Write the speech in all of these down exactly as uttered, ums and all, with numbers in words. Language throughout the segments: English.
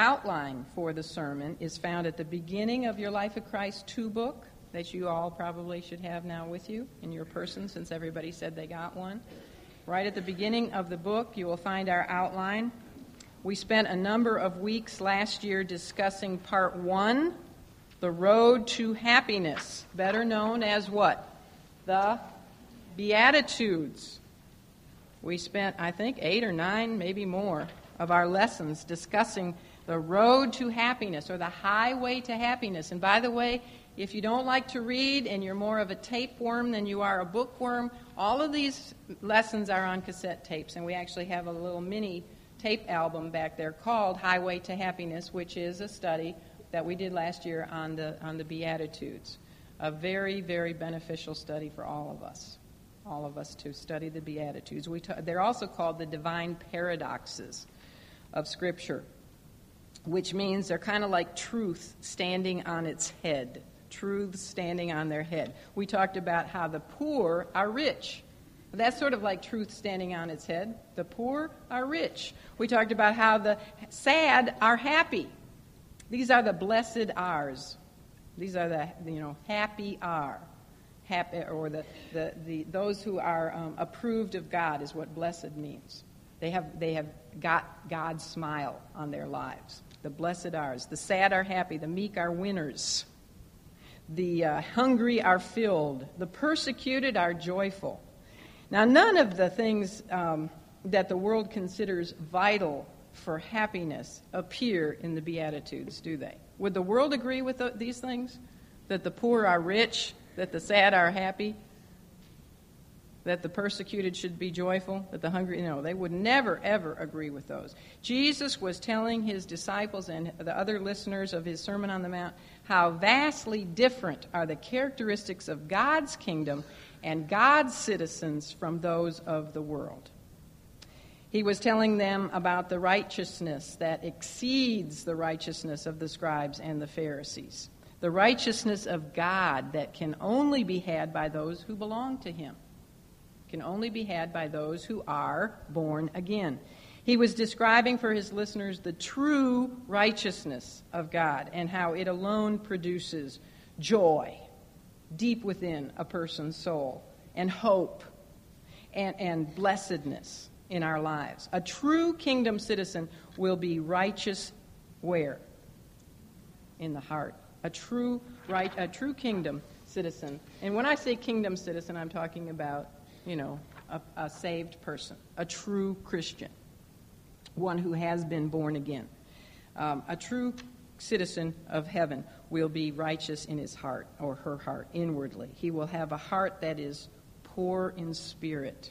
outline for the sermon is found at the beginning of your Life of Christ two book that you all probably should have now with you in your person, since everybody said they got one. Right at the beginning of the book, you will find our outline. We spent a number of weeks last year discussing part one, the road to happiness, better known as what? The Beatitudes. We spent, I think, eight or nine, maybe more, of our lessons discussing the road to happiness or the highway to happiness. And by the way, if you don't like to read and you're more of a tapeworm than you are a bookworm, all of these lessons are on cassette tapes, and we actually have a little mini tape album back there called Highway to Happiness, which is a study that we did last year on the on the Beatitudes. A very, very beneficial study for all of us, all of us to study the Beatitudes. We ta- they're also called the divine paradoxes of Scripture, which means they're kind of like truth standing on its head, truths standing on their head. We talked about how the poor are rich. That's sort of like truth standing on its head. The poor are rich. We talked about how the sad are happy. These are the blessed R's. These are the, you know, happy are. Happy, or the, the, the those who are um, approved of God is what blessed means. They have they have got God's smile on their lives. The blessed R's. The sad are happy. The meek are winners. The uh, hungry are filled. The persecuted are joyful. Now, none of the things um, that the world considers vital for happiness appear in the Beatitudes, do they? Would the world agree with the, these things? That the poor are rich, that the sad are happy, that the persecuted should be joyful, that the hungry, no, they would never, ever agree with those. Jesus was telling his disciples and the other listeners of his Sermon on the Mount how vastly different are the characteristics of God's kingdom and God's citizens from those of the world. He was telling them about the righteousness that exceeds the righteousness of the scribes and the Pharisees, the righteousness of God that can only be had by those who belong to him, can only be had by those who are born again. He was describing for his listeners the true righteousness of God and how it alone produces joy deep within a person's soul, and hope and, and blessedness in our lives. A true kingdom citizen will be righteous where? In the heart. A true right, a true kingdom citizen. And when I say kingdom citizen, I'm talking about, you know, a, a saved person, a true Christian, one who has been born again. Um, a true citizen of heaven will be righteous in his heart or her heart inwardly. He will have a heart that is poor in spirit,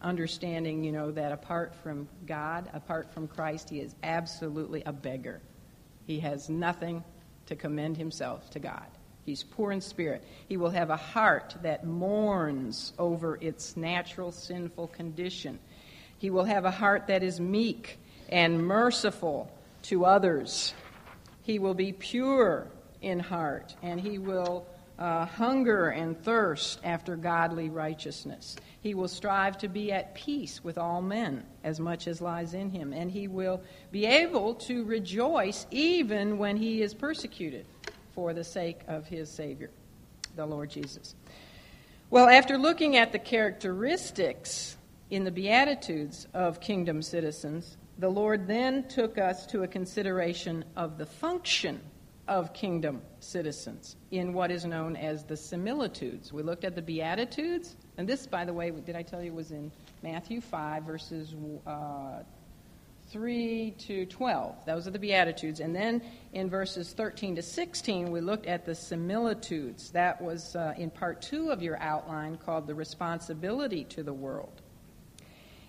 understanding, you know, that apart from God, apart from Christ, he is absolutely a beggar. He has nothing to commend himself to God. He's poor in spirit. He will have a heart that mourns over its natural sinful condition. He will have a heart that is meek and merciful to others. He will be pure in heart, and he will uh, hunger and thirst after godly righteousness. He will strive to be at peace with all men as much as lies in him, and he will be able to rejoice even when he is persecuted for the sake of his Savior, the Lord Jesus. Well, after looking at the characteristics in the Beatitudes of kingdom citizens, the Lord then took us to a consideration of the function of kingdom citizens in what is known as the similitudes. We looked at the Beatitudes, and this, by the way, did I tell you was in Matthew five, verses uh, three to twelve. Those are the Beatitudes. And then in verses thirteen to sixteen, we looked at the similitudes. That was uh, in part two of your outline called The Responsibility to the World.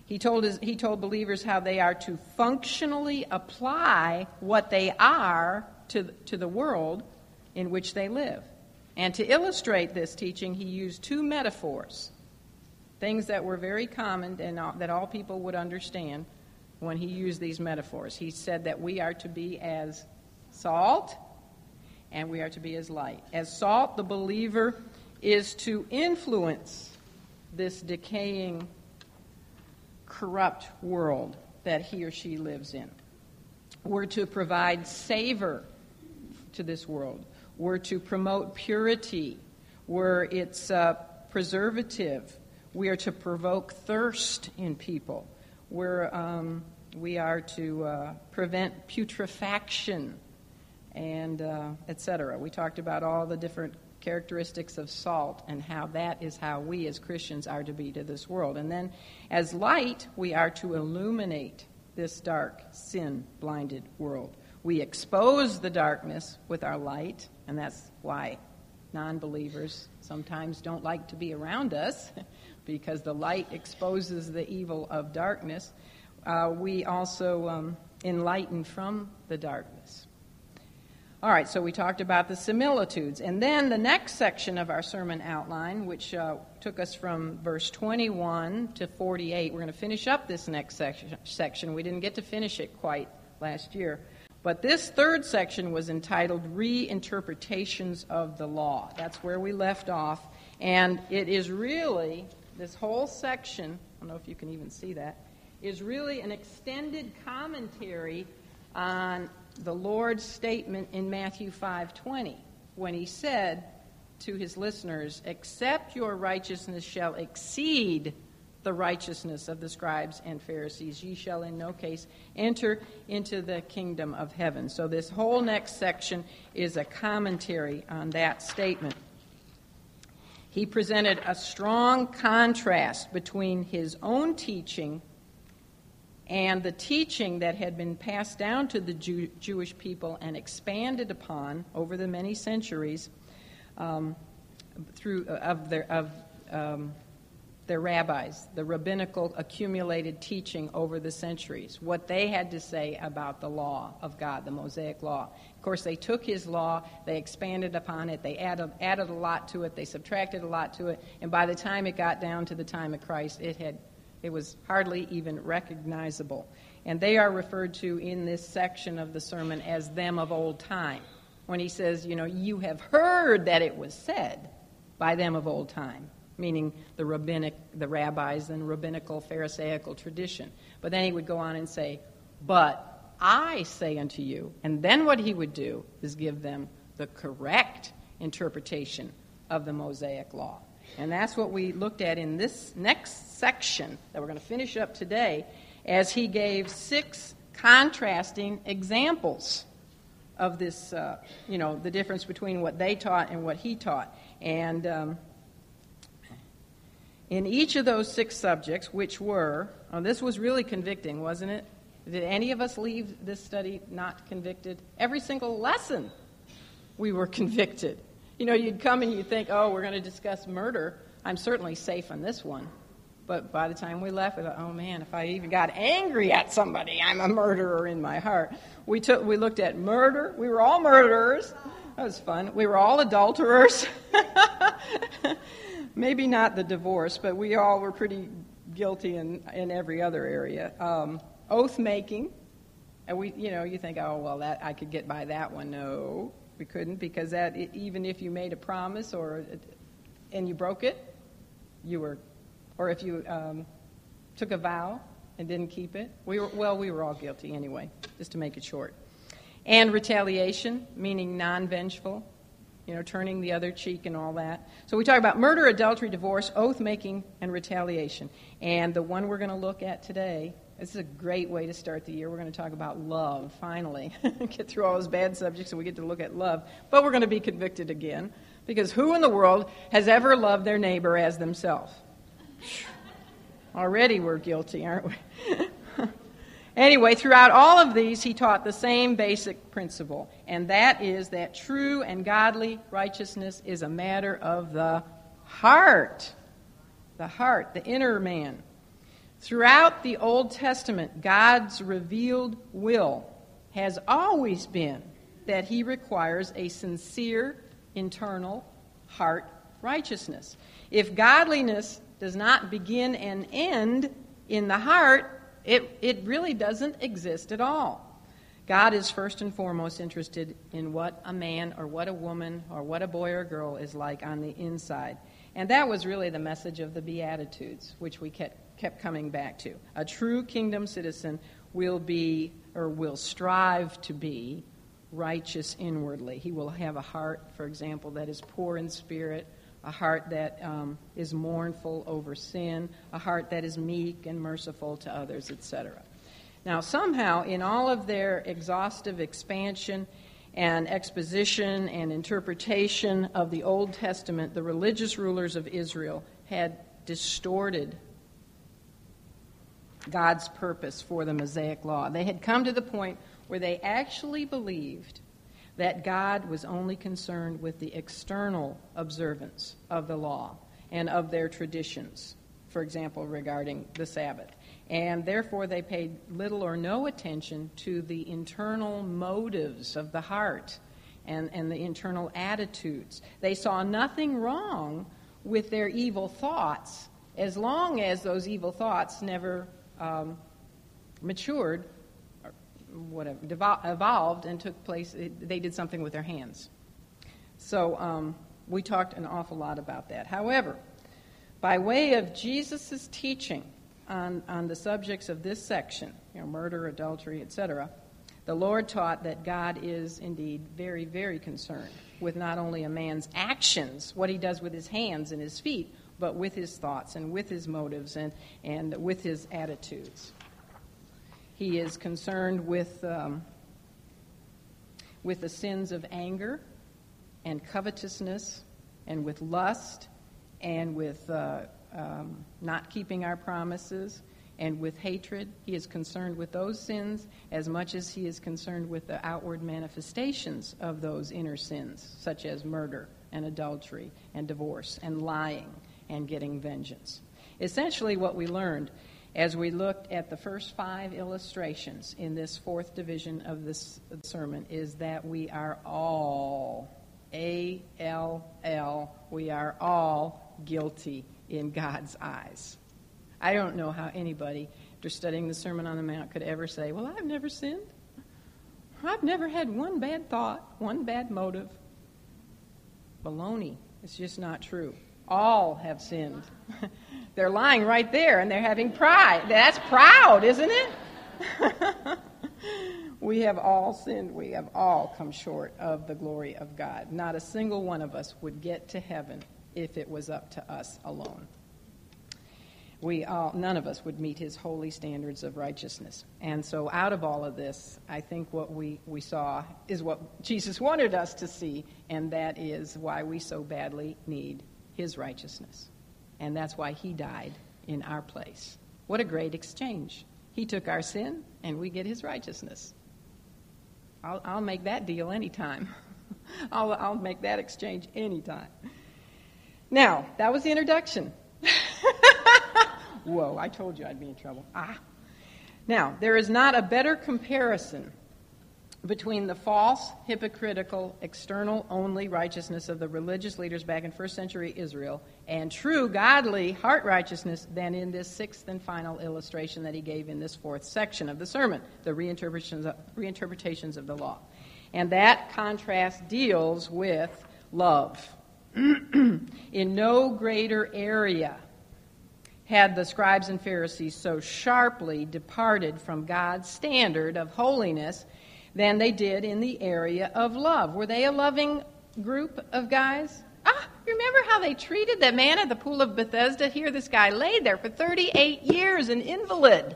He told his, he told believers how they are to functionally apply what they are to, to the world in which they live. And to illustrate this teaching, he used two metaphors, things that were very common and all, that all people would understand when he used these metaphors. He said that we are to be as salt and we are to be as light. As salt, the believer is to influence this decaying, corrupt world that he or she lives in. We're to provide savor to this world. We're to promote purity. We're its uh, preservative. We are to provoke thirst in people. We're, um, we are to uh, prevent putrefaction and uh, et cetera. We talked about all the different characteristics of salt and how that is how we as Christians are to be to this world. And then as light, we are to illuminate this dark, sin-blinded world. We expose the darkness with our light, and that's why non-believers sometimes don't like to be around us because the light exposes the evil of darkness. Uh, we also um, enlighten from the darkness. All right, so we talked about the similitudes. And then the next section of our sermon outline, which uh, took us from verse twenty-one to forty-eight, we're going to finish up this next section, section. We didn't get to finish it quite last year. But this third section was entitled Reinterpretations of the Law. That's where we left off. And it is really, this whole section, I don't know if you can even see that, is really an extended commentary on the Lord's statement in Matthew five twenty, when he said to his listeners, "Except your righteousness shall exceed the righteousness of the scribes and Pharisees, ye shall in no case enter into the kingdom of heaven." So this whole next section is a commentary on that statement. He presented a strong contrast between his own teaching and the teaching that had been passed down to the Jew- Jewish people and expanded upon over the many centuries um, through uh, of their of um, their rabbis, the rabbinical accumulated teaching over the centuries, what they had to say about the law of God, the Mosaic law. Of course, they took his law, they expanded upon it, they added, added a lot to it, they subtracted a lot to it, and by the time it got down to the time of Christ, it had It was hardly even recognizable. And they are referred to in this section of the sermon as them of old time. When he says, you know, you have heard that it was said by them of old time, meaning the rabbinic, the rabbis and rabbinical Pharisaical tradition. But then he would go on and say, but I say unto you. And then what he would do is give them the correct interpretation of the Mosaic law. And that's what we looked at in this next section that we're going to finish up today, as he gave six contrasting examples of this, uh, you know, the difference between what they taught and what he taught. And um, in each of those six subjects, which were, oh, this was really convicting, wasn't it? Did any of us leave this study not convicted? Every single lesson we were convicted. You know, you'd come and you'd think, oh, we're going to discuss murder. I'm certainly safe on this one. But by the time we left, we thought, oh, man, if I even got angry at somebody, I'm a murderer in my heart. We took, we looked at murder. We were all murderers. That was fun. We were all adulterers. Maybe not the divorce, but we all were pretty guilty in, in every other area. Um, oath-making. And we, you know, you think, oh, well, that I could get by that one. No. We couldn't, because that even if you made a promise or and you broke it, you were, or if you um, took a vow and didn't keep it, we were well, we were all guilty anyway. Just to make it short, and retaliation, meaning non-vengeful, you know, turning the other cheek and all that. So we talk about murder, adultery, divorce, oath-making, and retaliation. And the one we're going to look at today. This is a great way to start the year. We're going to talk about love, finally. Get through all those bad subjects and we get to look at love. But we're going to be convicted again, because who in the world has ever loved their neighbor as themselves? Already we're guilty, aren't we? Anyway, throughout all of these, he taught the same basic principle, and that is that true and godly righteousness is a matter of the heart, the heart, the inner man. Throughout the Old Testament, God's revealed will has always been that he requires a sincere, internal heart righteousness. If godliness does not begin and end in the heart, it, it really doesn't exist at all. God is first and foremost interested in what a man or what a woman or what a boy or girl is like on the inside. And that was really the message of the Beatitudes, which we kept kept coming back to. A true kingdom citizen will be or will strive to be righteous inwardly. He will have a heart, for example, that is poor in spirit, a heart that um, is mournful over sin, a heart that is meek and merciful to others, et cetera. Now, somehow, in all of their exhaustive expansion and exposition and interpretation of the Old Testament, the religious rulers of Israel had distorted God's purpose for the Mosaic Law. They had come to the point where they actually believed that God was only concerned with the external observance of the law and of their traditions, for example, regarding the Sabbath. And therefore, they paid little or no attention to the internal motives of the heart and, and the internal attitudes. They saw nothing wrong with their evil thoughts as long as those evil thoughts never um, matured, or whatever, devol- evolved and took place. They did something with their hands. So um, we talked an awful lot about that. However, by way of Jesus' teaching on, on the subjects of this section, you know, murder, adultery, et cetera, the Lord taught that God is indeed very, very concerned with not only a man's actions, what he does with his hands and his feet, but with his thoughts and with his motives and, and with his attitudes. He is concerned with, um, with the sins of anger and covetousness and with lust and with uh, um, not keeping our promises and with hatred. He is concerned with those sins as much as he is concerned with the outward manifestations of those inner sins, such as murder and adultery and divorce and lying and getting vengeance. Essentially, what we learned as we looked at the first five illustrations in this fourth division of this sermon is that we are all, A L L, we are all guilty in God's eyes. I don't know how anybody, after studying the Sermon on the Mount, could ever say, well, I've never sinned. I've never had one bad thought, one bad motive. Baloney. It's just not true. All have sinned. They're lying right there, and they're having pride. That's proud, isn't it? We have all sinned. We have all come short of the glory of God. Not a single one of us would get to heaven if it was up to us alone. We all, none of us would meet his holy standards of righteousness. And so out of all of this, I think what we, we saw is what Jesus wanted us to see, and that is why we so badly need his righteousness. And that's why he died in our place. What a great exchange. He took our sin, and we get his righteousness. I'll, I'll make that deal anytime. I'll, I'll make that exchange anytime. Now, that was the introduction. Whoa, I told you I'd be in trouble. Ah. Now, there is not a better comparison between the false, hypocritical, external-only righteousness of the religious leaders back in first century Israel and true, godly, heart righteousness than in this sixth and final illustration that he gave in this fourth section of the sermon, the reinterpretations of, reinterpretations of the law. And that contrast deals with love. In no greater area had the scribes and Pharisees so sharply departed from God's standard of holiness than they did in the area of love. Were they a loving group of guys? Ah, remember how they treated that man at the pool of Bethesda? Here this guy laid there for thirty-eight years, an invalid.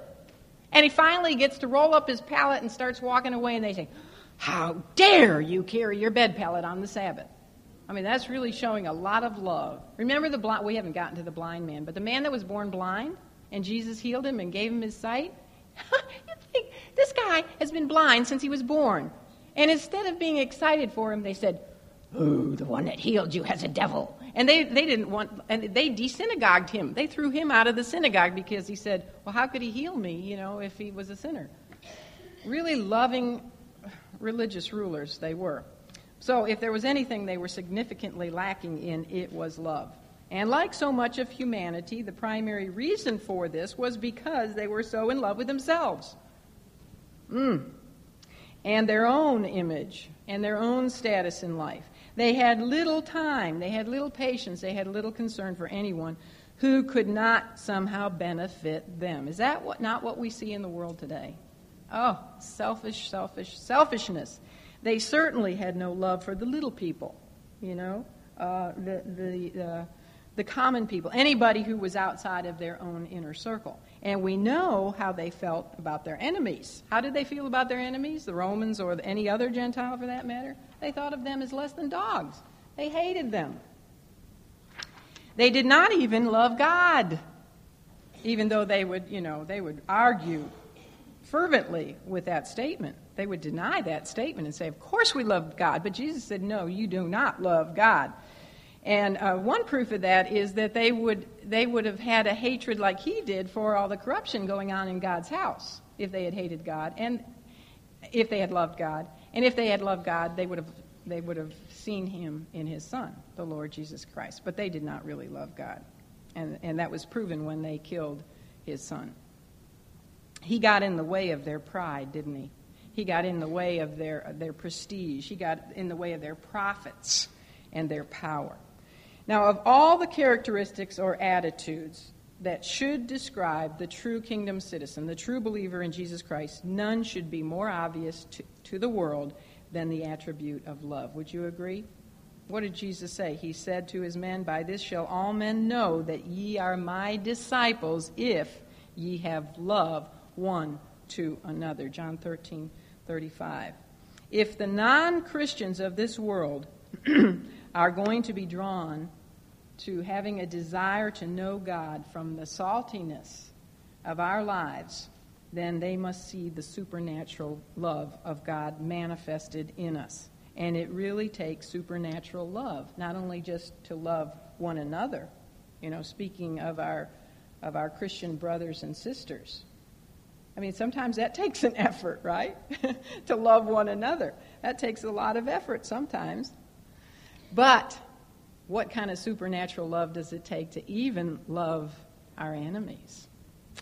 And he finally gets to roll up his pallet and starts walking away, and they say, how dare you carry your bed pallet on the Sabbath? I mean, that's really showing a lot of love. Remember the blind, we haven't gotten to the blind man, but the man that was born blind, and Jesus healed him and gave him his sight? You think, this guy has been blind since he was born. And instead of being excited for him, they said, oh, the one that healed you has a devil. And they, they didn't want, and they de-synagogued him. They threw him out of the synagogue because he said, well, how could he heal me, you know, if he was a sinner? Really loving religious rulers they were. So if there was anything they were significantly lacking in, it was love. And like so much of humanity, the primary reason for this was because they were so in love with themselves. Mm. And their own image and their own status in life. They had little time, they had little patience, they had little concern for anyone who could not somehow benefit them. Is that what, not what we see in the world today? Oh, selfish, selfish, selfishness. They certainly had no love for the little people, you know, uh, the the uh, the common people, anybody who was outside of their own inner circle. And we know how they felt about their enemies. How did they feel about their enemies, the Romans or any other Gentile for that matter? They thought of them as less than dogs. They hated them. They did not even love God, even though they would, you know, they would argue fervently with that statement. They would deny that statement and say, of course we love God. But Jesus said, no, you do not love God. And uh, one proof of that is that they would they would have had a hatred like he did for all the corruption going on in God's house if they had hated God and if they had loved God. And if they had loved God, they would have they would have seen him in his son, the Lord Jesus Christ. But they did not really love God. And, and that was proven when they killed his son. He got in the way of their pride, didn't he? He got in the way of their their prestige. He got in the way of their profits and their power. Now, of all the characteristics or attitudes that should describe the true kingdom citizen, the true believer in Jesus Christ, none should be more obvious to, to the world than the attribute of love. Would you agree? What did Jesus say? He said to his men, by this shall all men know that ye are my disciples if ye have love one to another. John thirteen thirty-five. If the non-Christians of this world are going to be drawn to having a desire to know God from the saltiness of our lives, then they must see the supernatural love of God manifested in us. And it really takes supernatural love, not only just to love one another, you know, speaking of our of our Christian brothers and sisters. I mean, sometimes that takes an effort, right? To love one another. That takes a lot of effort sometimes. But what kind of supernatural love does it take to even love our enemies?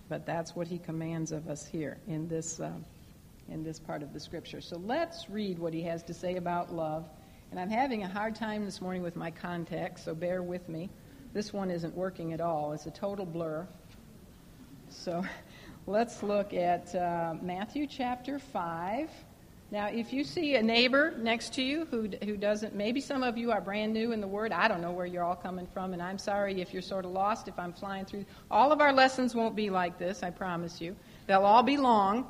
But that's what he commands of us here in this um, in this part of the scripture. So let's read what he has to say about love. And I'm having a hard time this morning with my context, so bear with me. This one isn't working at all. It's a total blur. So let's look at uh, Matthew chapter five. Now, if you see a neighbor next to you who who doesn't, maybe some of you are brand new in the Word. I don't know where you're all coming from, and I'm sorry if you're sort of lost, if I'm flying through. All of our lessons won't be like this, I promise you. They'll all be long,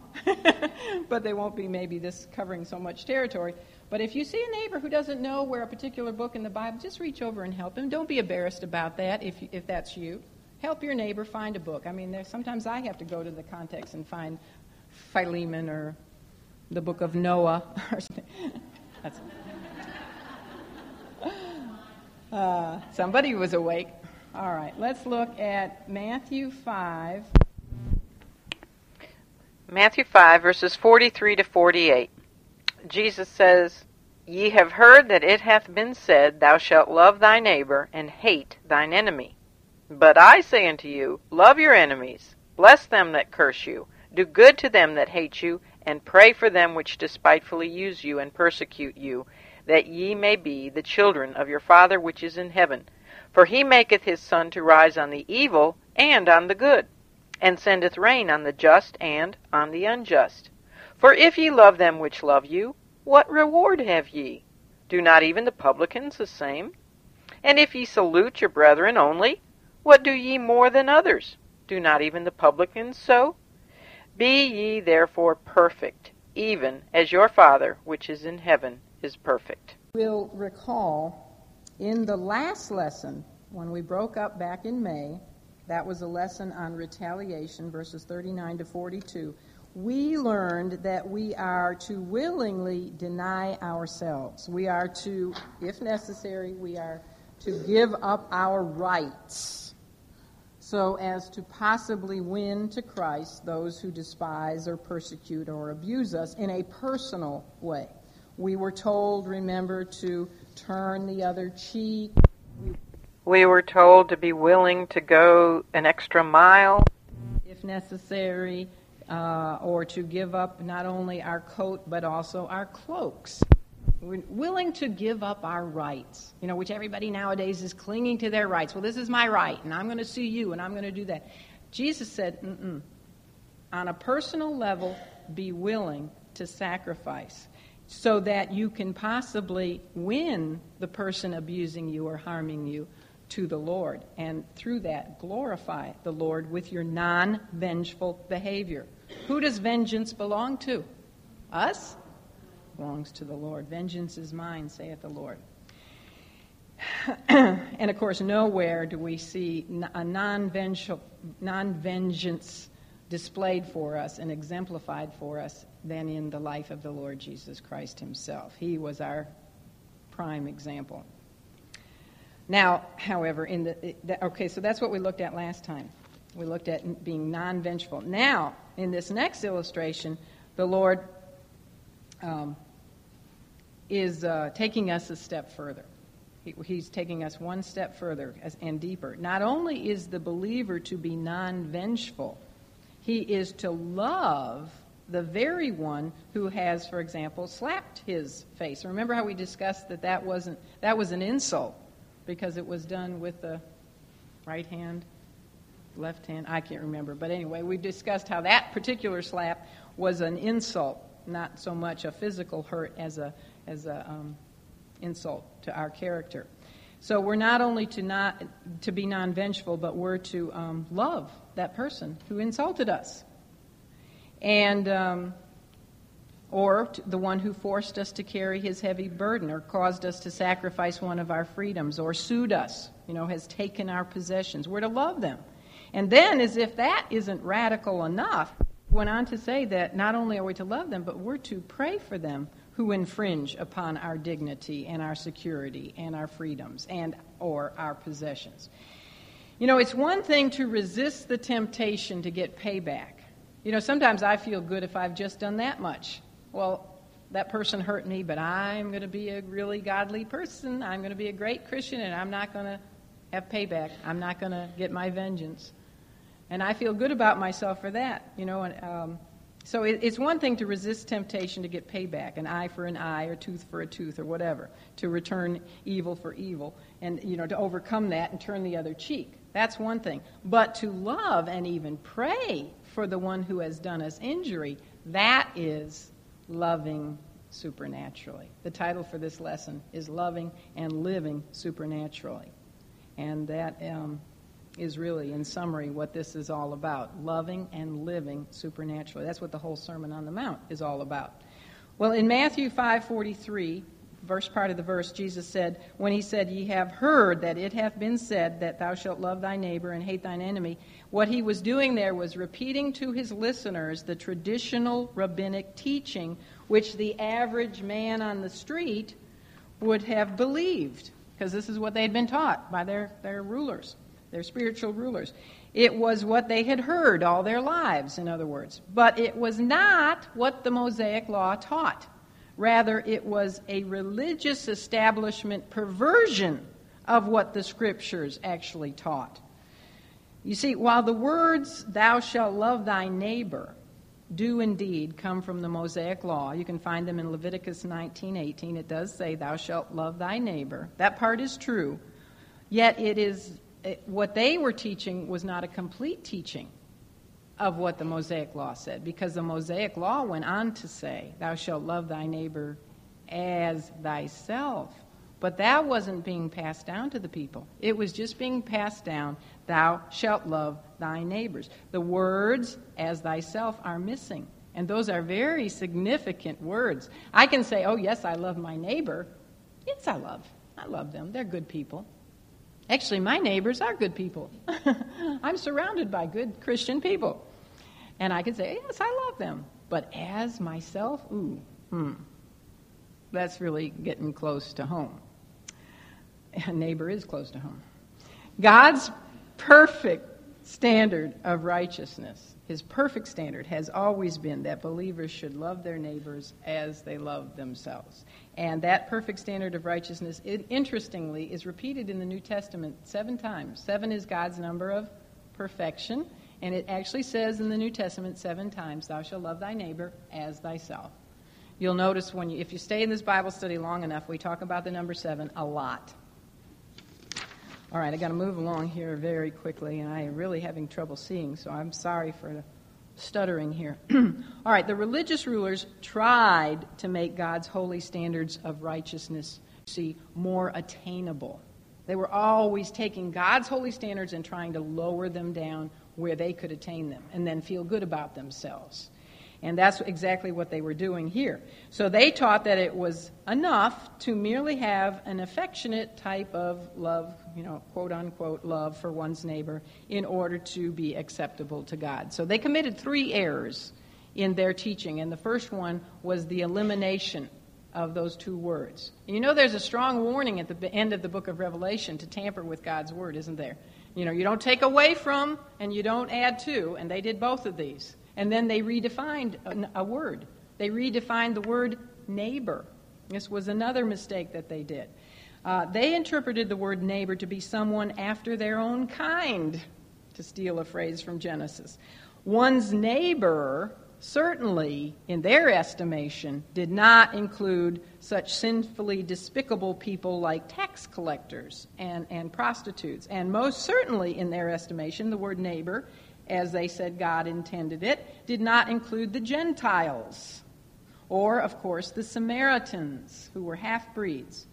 but they won't be maybe this covering so much territory. But if you see a neighbor who doesn't know where a particular book in the Bible, just reach over and help him. Don't be embarrassed about that if if that's you. Help your neighbor find a book. I mean, there's, sometimes I have to go to the context and find Philemon or the book of Noah. That's, uh, somebody was awake. All right, let's look at Matthew five. Matthew five, verses forty-three to forty-eight. Jesus says, Ye have heard that it hath been said, Thou shalt love thy neighbor, and hate thine enemy. But I say unto you, Love your enemies, bless them that curse you, do good to them that hate you, and pray for them which despitefully use you and persecute you, that ye may be the children of your Father which is in heaven. For he maketh his sun to rise on the evil and on the good, and sendeth rain on the just and on the unjust. For if ye love them which love you, what reward have ye? Do not even the publicans the same? And if ye salute your brethren only, what do ye more than others? Do not even the publicans so? Be ye therefore perfect, even as your Father which is in heaven is perfect. We'll recall in the last lesson, when we broke up back in May, that was a lesson on retaliation, verses thirty-nine to forty-two. We learned that we are to willingly deny ourselves. We are to, if necessary, we are to give up our rights, so as to possibly win to Christ those who despise or persecute or abuse us in a personal way. We were told, remember, to turn the other cheek. We were told to be willing to go an extra mile, if necessary, uh, or to give up not only our coat but also our cloaks. We're willing to give up our rights, you know, which everybody nowadays is clinging to their rights. Well, this is my right, and I'm going to sue you, and I'm going to do that. Jesus said, mm-mm. On a personal level, be willing to sacrifice so that you can possibly win the person abusing you or harming you to the Lord, and through that glorify the Lord with your non-vengeful behavior. Who does vengeance belong to? Us? It belongs to the Lord. Vengeance is mine, saith the Lord. And, of course, nowhere do we see a non-vengeful, non-vengeance displayed for us and exemplified for us than in the life of the Lord Jesus Christ himself. He was our prime example. Now, however, in the okay, so that's what we looked at last time. We looked at being non-vengeful. Now, in this next illustration, the Lord um, is uh, taking us a step further. He, he's taking us one step further as, and deeper. Not only is the believer to be non-vengeful, he is to love the very one who has, for example, slapped his face. Remember how we discussed that that wasn't that was an insult, because it was done with the right hand, left hand, I can't remember. But anyway, we discussed how that particular slap was an insult, not so much a physical hurt as a as a um, insult to our character. So we're not only to not to be non-vengeful, but we're to um, love that person who insulted us, and um, or the one who forced us to carry his heavy burden, or caused us to sacrifice one of our freedoms, or sued us, you know, has taken our possessions. We're to love them. And then, as if that isn't radical enough, went on to say that not only are we to love them, but we're to pray for them who infringe upon our dignity and our security and our freedoms and or our possessions. You know, it's one thing to resist the temptation to get payback. You know, sometimes I feel good if I've just done that much. Well, that person hurt me, but I'm going to be a really godly person. I'm going to be a great Christian, and I'm not going to have payback. I'm not going to get my vengeance. And I feel good about myself for that, you know. And um, so it, it's one thing to resist temptation to get payback, an eye for an eye or tooth for a tooth or whatever, to return evil for evil, and, you know, to overcome that and turn the other cheek. That's one thing. But to love and even pray for the one who has done us injury, that is loving supernaturally. The title for this lesson is Loving and Living Supernaturally. And that um, is really, in summary, what this is all about, loving and living supernaturally. That's what the whole Sermon on the Mount is all about. Well, in Matthew five forty-three, verse part of the verse, Jesus said, when he said, "Ye have heard that it hath been said that thou shalt love thy neighbor and hate thine enemy," what he was doing there was repeating to his listeners the traditional rabbinic teaching, which the average man on the street would have believed, because this is what they had been taught by their, their rulers, their spiritual rulers. It was what they had heard all their lives, in other words. But it was not what the Mosaic Law taught. Rather, it was a religious establishment perversion of what the Scriptures actually taught. You see, while the words, "thou shalt love thy neighbor," do indeed come from the Mosaic Law, you can find them in Leviticus nineteen eighteen. It does say, "Thou shalt love thy neighbor." That part is true. Yet it is it, what they were teaching was not a complete teaching of what the Mosaic Law said, because the Mosaic Law went on to say, "Thou shalt love thy neighbor as thyself." But that wasn't being passed down to the people. It was just being passed down, "Thou shalt love thy neighbors." The words "as thyself" are missing, and those are very significant words. I can say, "Oh, yes, I love my neighbor." Yes, I love. I love them. They're good people. Actually, my neighbors are good people. I'm surrounded by good Christian people. And I can say, yes, I love them. But as myself, ooh, hmm. That's really getting close to home. A neighbor is close to home. God's perfect standard of righteousness, his perfect standard, has always been that believers should love their neighbors as they love themselves. And that perfect standard of righteousness, it, interestingly, is repeated in the New Testament seven times. Seven is God's number of perfection, and it actually says in the New Testament seven times, "Thou shalt love thy neighbor as thyself." You'll notice when you, if you stay in this Bible study long enough, we talk about the number seven a lot. All right, I've got to move along here very quickly, and I am really having trouble seeing, so I'm sorry for stuttering here. All right, the religious rulers tried to make God's holy standards of righteousness, see, more attainable. They were always taking God's holy standards and trying to lower them down where they could attain them and then feel good about themselves. And that's exactly what they were doing here. So they taught that it was enough to merely have an affectionate type of love, you know, quote unquote love for one's neighbor in order to be acceptable to God. So they committed three errors in their teaching. And the first one was the elimination of those two words. And you know, there's a strong warning at the end of the book of Revelation to tamper with God's word, isn't there? You know, you don't take away from and you don't add to. And they did both of these. And then they redefined a word. They redefined the word neighbor. This was another mistake that they did. Uh, they interpreted the word neighbor to be someone after their own kind, to steal a phrase from Genesis. One's neighbor, certainly, in their estimation, did not include such sinfully despicable people like tax collectors and, and prostitutes. And most certainly, in their estimation, the word neighbor, as they said God intended it, did not include the Gentiles or, of course, the Samaritans, who were half-breeds.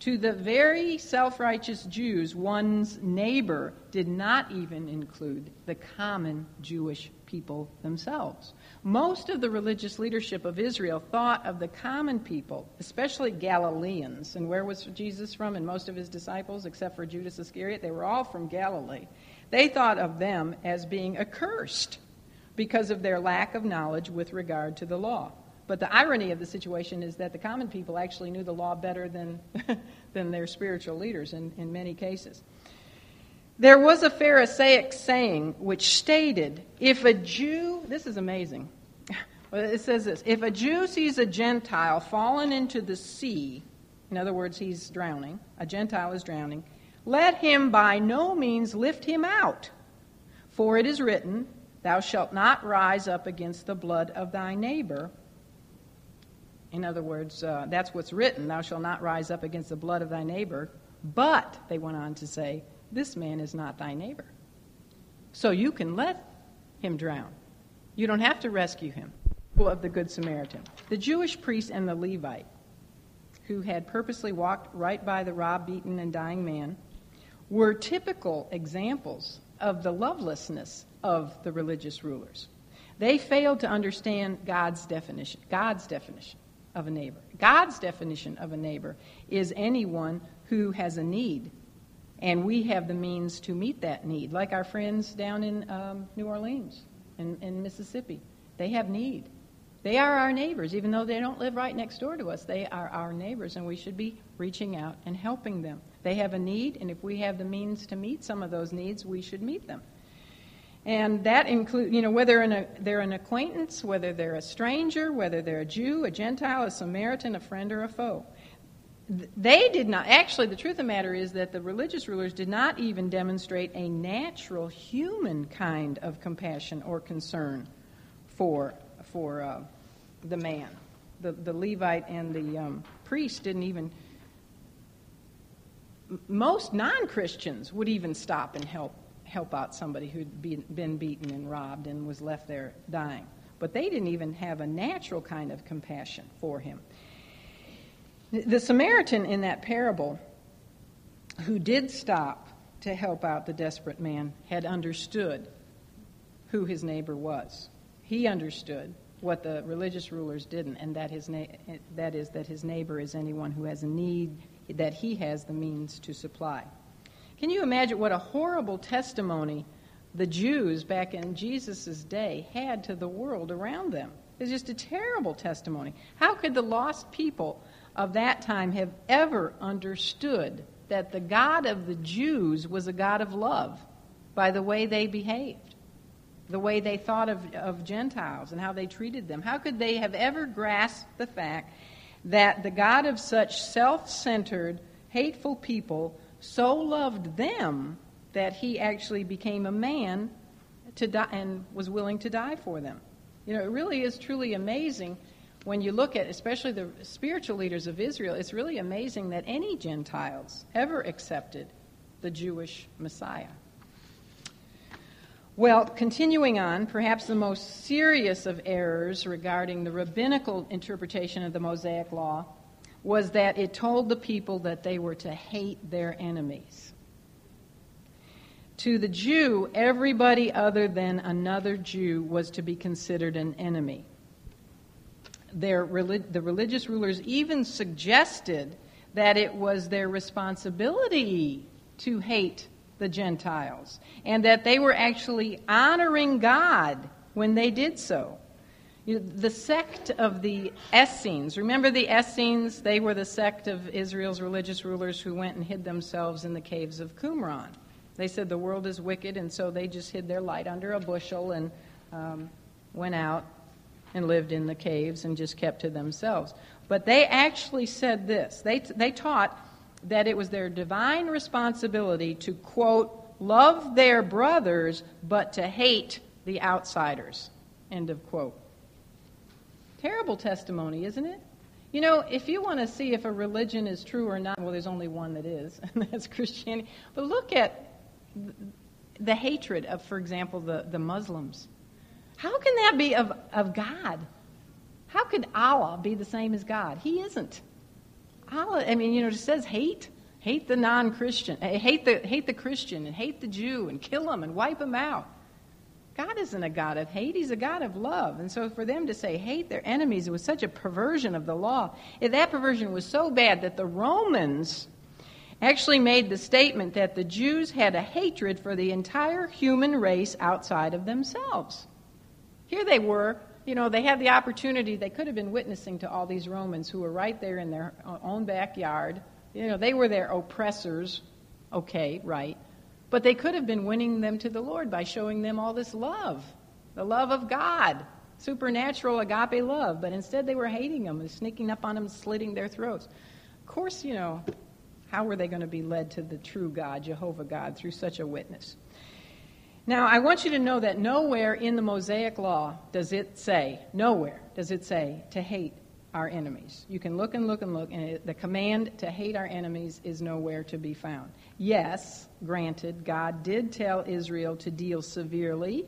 To the very self-righteous Jews, one's neighbor did not even include the common Jewish people themselves. Most of the religious leadership of Israel thought of the common people, especially Galileans. And where was Jesus from and most of his disciples, except for Judas Iscariot? They were all from Galilee. They thought of them as being accursed because of their lack of knowledge with regard to the law. But the irony of the situation is that the common people actually knew the law better than, than their spiritual leaders in, in many cases. There was a Pharisaic saying which stated, if a Jew, this is amazing, it says this, if a Jew sees a Gentile fallen into the sea, in other words, he's drowning, a Gentile is drowning, let him by no means lift him out, for it is written, thou shalt not rise up against the blood of thy neighbor. In other words, uh, that's what's written, thou shalt not rise up against the blood of thy neighbor. But, they went on to say, this man is not thy neighbor. So you can let him drown. You don't have to rescue him. Of the Good Samaritan. The Jewish priest and the Levite, who had purposely walked right by the rob-beaten and dying man, were typical examples of the lovelessness of the religious rulers. They failed to understand God's definition, God's definition of a neighbor. God's definition of a neighbor is anyone who has a need, and we have the means to meet that need, like our friends down in um, New Orleans and in, in Mississippi. They have need. They are our neighbors. Even though they don't live right next door to us, they are our neighbors, and we should be reaching out and helping them. They have a need, and if we have the means to meet some of those needs, we should meet them. And that includes, you know, whether in a, they're an acquaintance, whether they're a stranger, whether they're a Jew, a Gentile, a Samaritan, a friend, or a foe. They did not, actually, the truth of the matter is that the religious rulers did not even demonstrate a natural human kind of compassion or concern for for uh, the man. The, the Levite and the um, priest didn't even... Most non-Christians would even stop and help help out somebody who'd be, been beaten and robbed and was left there dying. But they didn't even have a natural kind of compassion for him. The Samaritan in that parable, who did stop to help out the desperate man, had understood who his neighbor was. He understood what the religious rulers didn't, and that his na- that is that his neighbor is anyone who has a need that he has the means to supply. Can you imagine what a horrible testimony the Jews back in Jesus' day had to the world around them? It's just a terrible testimony. How could the lost people of that time have ever understood that the God of the Jews was a God of love by the way they behaved? The way they thought of, of Gentiles and how they treated them. How could they have ever grasped the fact that the God of such self-centered, hateful people so loved them that he actually became a man to die and was willing to die for them? You know, it really is truly amazing when you look at, especially the spiritual leaders of Israel, it's really amazing that any Gentiles ever accepted the Jewish Messiah. Well, continuing on, perhaps the most serious of errors regarding the rabbinical interpretation of the Mosaic Law was that it told the people that they were to hate their enemies. To the Jew, everybody other than another Jew was to be considered an enemy. Their, the religious rulers even suggested that it was their responsibility to hate the Gentiles, and that they were actually honoring God when they did so. The sect of the Essenes, remember the Essenes? They were the sect of Israel's religious rulers who went and hid themselves in the caves of Qumran. They said the world is wicked, and so they just hid their light under a bushel and um, went out and lived in the caves and just kept to themselves. But they actually said this. They, they taught that it was their divine responsibility to, quote, love their brothers, but to hate the outsiders, end of quote. Terrible testimony, isn't it? You know, if you want to see if a religion is true or not, well, there's only one that is, and that's Christianity. But look at the hatred of, for example, the, the Muslims. How can that be of, of God? How could Allah be the same as God? He isn't. Allah, I mean, you know, it says hate, hate the non-Christian, hate the hate the Christian, and hate the Jew, and kill them and wipe them out. God isn't a God of hate; He's a God of love. And so, for them to say hate their enemies, it was such a perversion of the law. If that perversion was so bad that the Romans actually made the statement that the Jews had a hatred for the entire human race outside of themselves. Here they were. You know, they had the opportunity, they could have been witnessing to all these Romans who were right there in their own backyard. You know, they were their oppressors, okay, right. But they could have been winning them to the Lord by showing them all this love, the love of God, supernatural agape love. But instead they were hating them and sneaking up on them, slitting their throats. Of course, you know, how were they going to be led to the true God, Jehovah God, through such a witness? Now, I want you to know that nowhere in the Mosaic Law does it say, nowhere does it say to hate our enemies. You can look and look and look, and it, the command to hate our enemies is nowhere to be found. Yes, granted, God did tell Israel to deal severely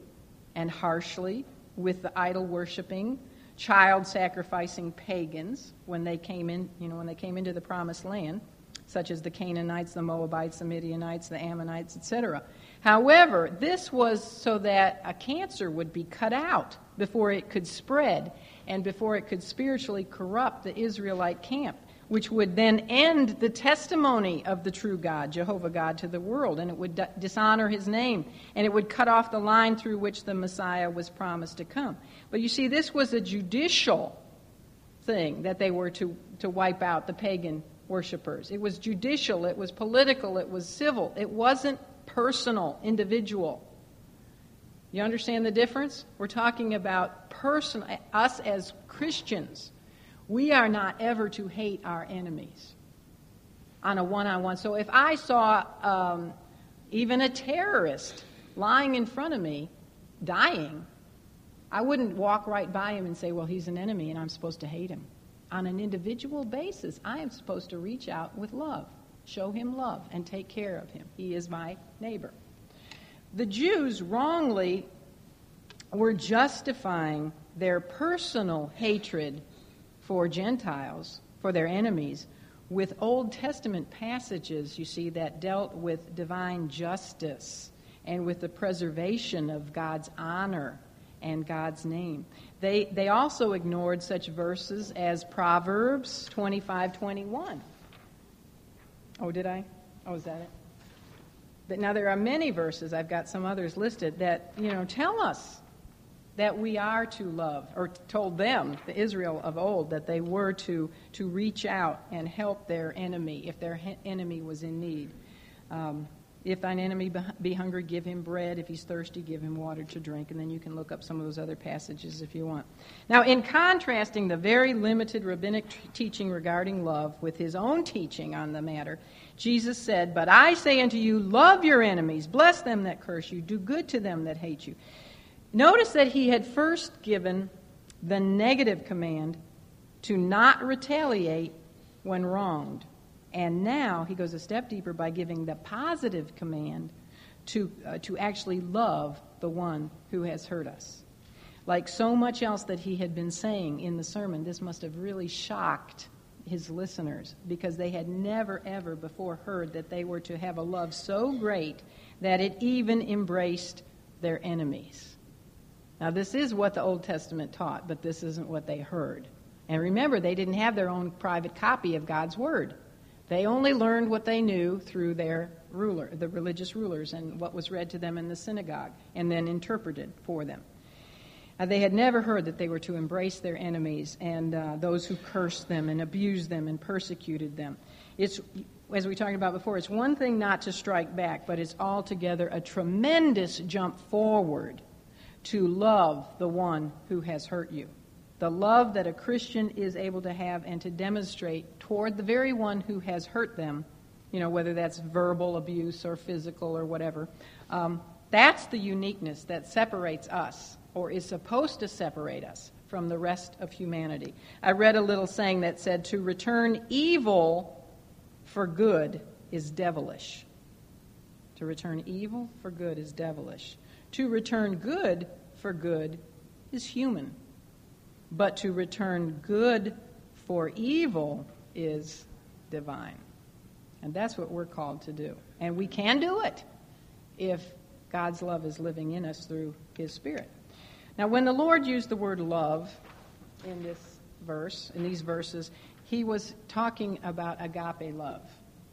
and harshly with the idol-worshiping, child-sacrificing pagans when they came in, you know, when they came into the Promised Land, such as the Canaanites, the Moabites, the Midianites, the Ammonites, et cetera. However, this was so that a cancer would be cut out before it could spread and before it could spiritually corrupt the Israelite camp, which would then end the testimony of the true God, Jehovah God, to the world, and it would dishonor his name, and it would cut off the line through which the Messiah was promised to come. But you see, this was a judicial thing that they were to, to wipe out the pagan worshipers. It was judicial, it was political, it was civil, it wasn't personal, individual. You understand the difference? We're talking about person, us as Christians. We are not ever to hate our enemies on a one-on-one. So if I saw um, even a terrorist lying in front of me, dying, I wouldn't walk right by him and say, well, he's an enemy and I'm supposed to hate him. On an individual basis, I am supposed to reach out with love. Show him love and take care of him. He is my neighbor. The Jews wrongly were justifying their personal hatred for Gentiles, for their enemies, with Old Testament passages, you see, that dealt with divine justice and with the preservation of God's honor and God's name. They, they also ignored such verses as Proverbs twenty-five twenty-one. Oh, did I? Oh, is that it? But now there are many verses, I've got some others listed, that, you know, tell us that we are to love, or told them, the Israel of old, that they were to, to reach out and help their enemy if their he- enemy was in need. Um, if thine enemy be hungry, give him bread. If he's thirsty, give him water to drink. And then you can look up some of those other passages if you want. Now, in contrasting the very limited rabbinic t- teaching regarding love with his own teaching on the matter, Jesus said, but I say unto you, love your enemies, bless them that curse you, do good to them that hate you. Notice that he had first given the negative command to not retaliate when wronged. And now he goes a step deeper by giving the positive command to uh, to actually love the one who has heard us. Like so much else that he had been saying in the sermon, this must have really shocked his listeners, because they had never, ever before heard that they were to have a love so great that it even embraced their enemies. Now, this is what the Old Testament taught, but this isn't what they heard. And remember, they didn't have their own private copy of God's Word. They only learned what they knew through their ruler, the religious rulers, and what was read to them in the synagogue and then interpreted for them. Uh, they had never heard that they were to embrace their enemies and uh, those who cursed them and abused them and persecuted them. It's, as we talked about before, it's one thing not to strike back, but it's altogether a tremendous jump forward to love the one who has hurt you. The love that a Christian is able to have and to demonstrate toward the very one who has hurt them, you know, whether that's verbal abuse or physical or whatever, um, that's the uniqueness that separates us, or is supposed to separate us, from the rest of humanity. I read a little saying that said, to return evil for good is devilish. To return evil for good is devilish. To return good for good is human. But to return good for evil is divine. And that's what we're called to do. And we can do it if God's love is living in us through his Spirit. Now, when the Lord used the word love in this verse, in these verses, he was talking about agape love.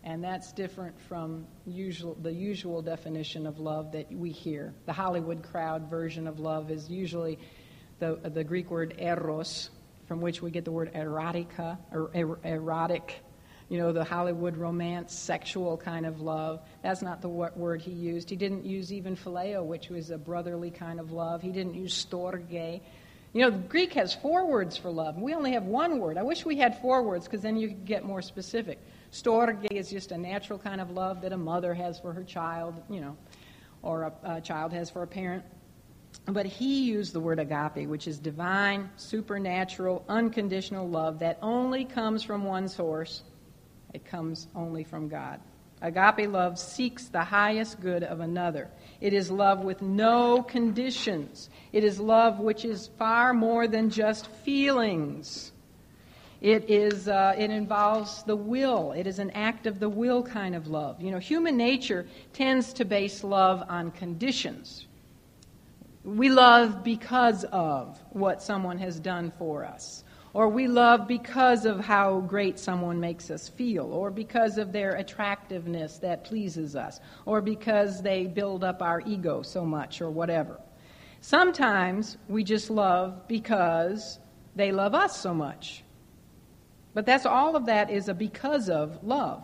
And that's different from usual, the usual definition of love that we hear. The Hollywood crowd version of love is usually the, the Greek word eros, from which we get the word erotica, or er, erotic, you know, the Hollywood romance, sexual kind of love. That's not the word he used. He didn't use even phileo, which was a brotherly kind of love. He didn't use storge. You know, Greek has four words for love, and we only have one word. I wish we had four words, because then you could get more specific. Storge is just a natural kind of love that a mother has for her child, you know, or a, a child has for a parent. But he used the word agape, which is divine, supernatural, unconditional love that only comes from one source. It comes only from God. Agape love seeks the highest good of another. It is love with no conditions. It is love which is far more than just feelings. It is. Uh, it involves the will. It is an act of the will kind of love. You know, human nature tends to base love on conditions. We love because of what someone has done for us. Or we love because of how great someone makes us feel, or because of their attractiveness that pleases us, or because they build up our ego so much, or whatever. Sometimes we just love because they love us so much. But that's all of that is a because of love.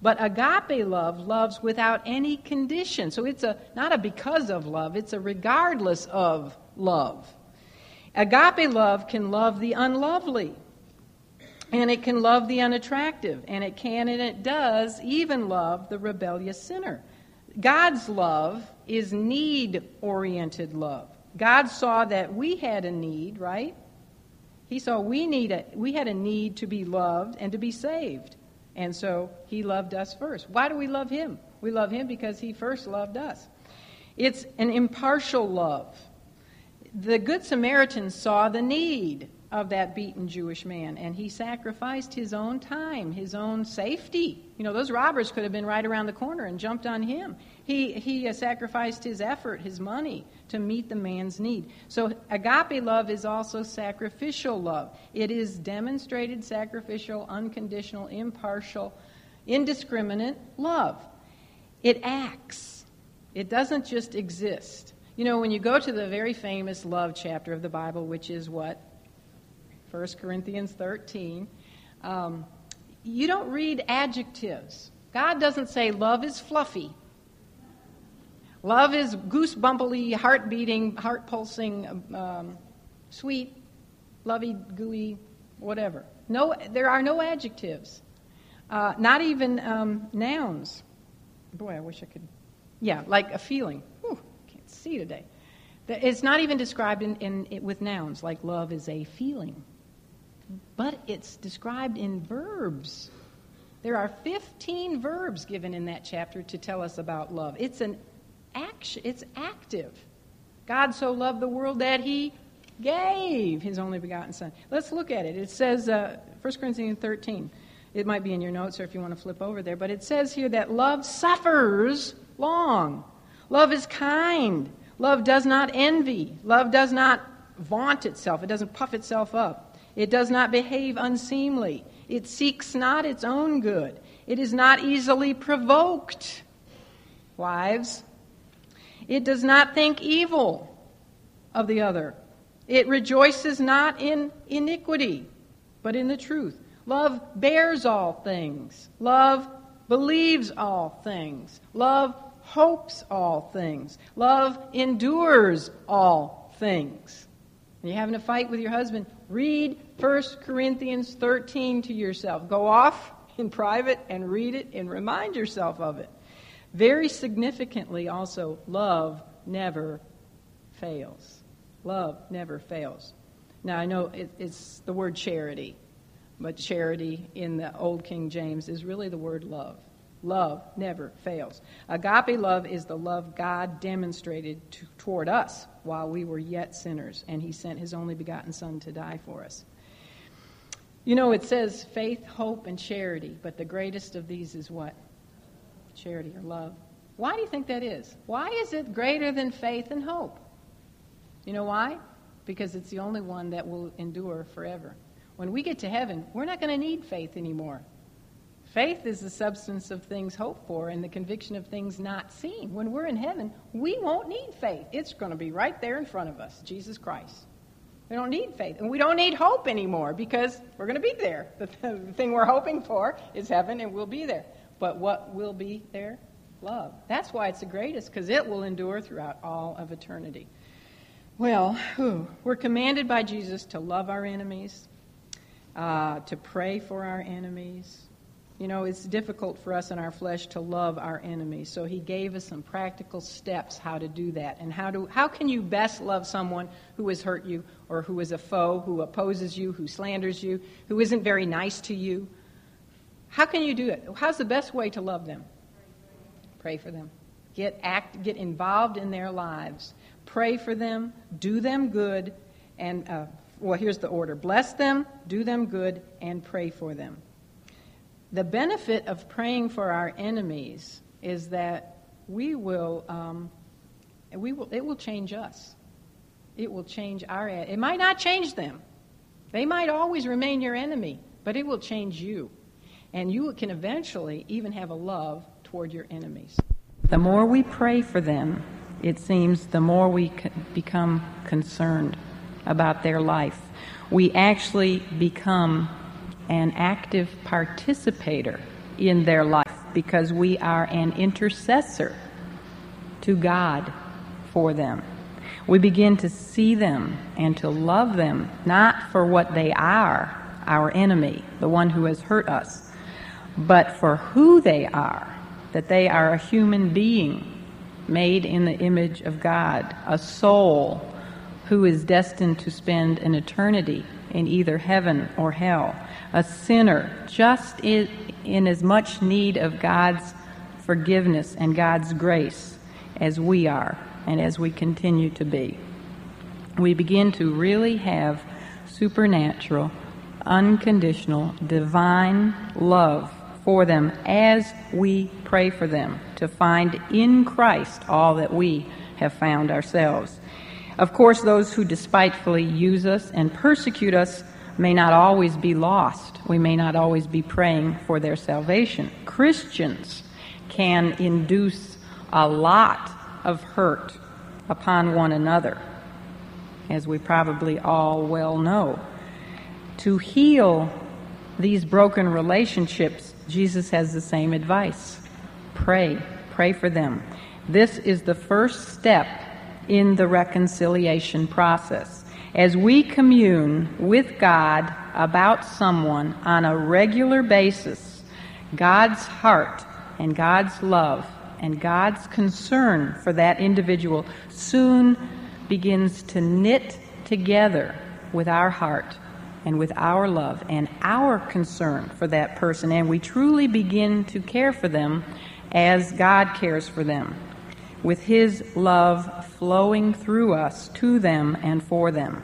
But agape love loves without any condition. So it's a not a because of love, it's a regardless of love. Agape love can love the unlovely, and it can love the unattractive, and it can and it does even love the rebellious sinner. God's love is need-oriented love. God saw that we had a need, right? He saw we need a, we had a need to be loved and to be saved, and so he loved us first. Why do we love him? We love him because he first loved us. It's an impartial love. The Good Samaritan saw the need of that beaten Jewish man, and he sacrificed his own time, his own safety. You know, those robbers could have been right around the corner and jumped on him. He he sacrificed his effort, his money, to meet the man's need. So agape love is also sacrificial love. It is demonstrated, sacrificial, unconditional, impartial, indiscriminate love. It acts. It doesn't just exist. You know, when you go to the very famous love chapter of the Bible, which is what? First Corinthians thirteen. Um, you don't read adjectives. God doesn't say love is fluffy. Love is goose-bumpily, heart-beating, heart-pulsing, um, sweet, lovey-gooey, whatever. No, there are no adjectives. Uh, not even um, nouns. Boy, I wish I could. Yeah, like a feeling. See today. It's not even described in, in it with nouns, like love is a feeling. But it's described in verbs. There are fifteen verbs given in that chapter to tell us about love. It's an action. It's active. God so loved the world that he gave his only begotten son. Let's look at it. It says, uh, First Corinthians thirteen. It might be in your notes or if you want to flip over there. But it says here that love suffers long. Love is kind. Love does not envy. Love does not vaunt itself. It doesn't puff itself up. It does not behave unseemly. It seeks not its own good. It is not easily provoked. Wives, it does not think evil of the other. It rejoices not in iniquity, but in the truth. Love bears all things. Love believes all things. Love hopes all things. Love endures all things. When you're having a fight with your husband, read First Corinthians thirteen to yourself. Go off in private and read it and remind yourself of it. Very significantly also, love never fails. Love never fails. Now, I know it, it's the word charity. But charity in the old King James is really the word love. Love never fails. Agape love is the love God demonstrated to, toward us while we were yet sinners, and he sent his only begotten son to die for us. You know, it says faith, hope, and charity, but the greatest of these is what? Charity or love. Why do you think that is? Why is it greater than faith and hope? You know why? Because it's the only one that will endure forever. When we get to heaven, we're not going to need faith anymore. Faith is the substance of things hoped for and the conviction of things not seen. When we're in heaven, we won't need faith. It's going to be right there in front of us, Jesus Christ. We don't need faith. And we don't need hope anymore because we're going to be there. The, th- the thing we're hoping for is heaven, and we'll be there. But what will be there? Love. That's why it's the greatest, because it will endure throughout all of eternity. Well, whew, we're commanded by Jesus to love our enemies, Uh, to pray for our enemies. You know, it's difficult for us in our flesh to love our enemies. So he gave us some practical steps how to do that. And how do how can you best love someone who has hurt you or who is a foe, who opposes you, who slanders you, who isn't very nice to you? How can you do it? How's the best way to love them? Pray for them. Get act, get involved in their lives. Pray for them. Do them good. And uh, Well, here's the order. Bless them, do them good, and pray for them. The benefit of praying for our enemies is that we will, um, we will, it will change us. It will change our, it might not change them. They might always remain your enemy, but it will change you. And you can eventually even have a love toward your enemies. The more we pray for them, it seems, the more we become concerned about their life. We actually become an active participator in their life because we are an intercessor to God for them. We begin to see them and to love them, not for what they are, our enemy, the one who has hurt us, but for who they are, that they are a human being made in the image of God, a soul who is destined to spend an eternity in either heaven or hell, a sinner just in, in as much need of God's forgiveness and God's grace as we are and as we continue to be. We begin to really have supernatural, unconditional, divine love for them as we pray for them to find in Christ all that we have found ourselves. Of course, those who despitefully use us and persecute us may not always be lost. We may not always be praying for their salvation. Christians can induce a lot of hurt upon one another, as we probably all well know. To heal these broken relationships, Jesus has the same advice. Pray. Pray for them. This is the first step in the reconciliation process. As we commune with God about someone on a regular basis, God's heart and God's love and God's concern for that individual soon begins to knit together with our heart and with our love and our concern for that person, and we truly begin to care for them as God cares for them. with his love flowing through us to them and for them.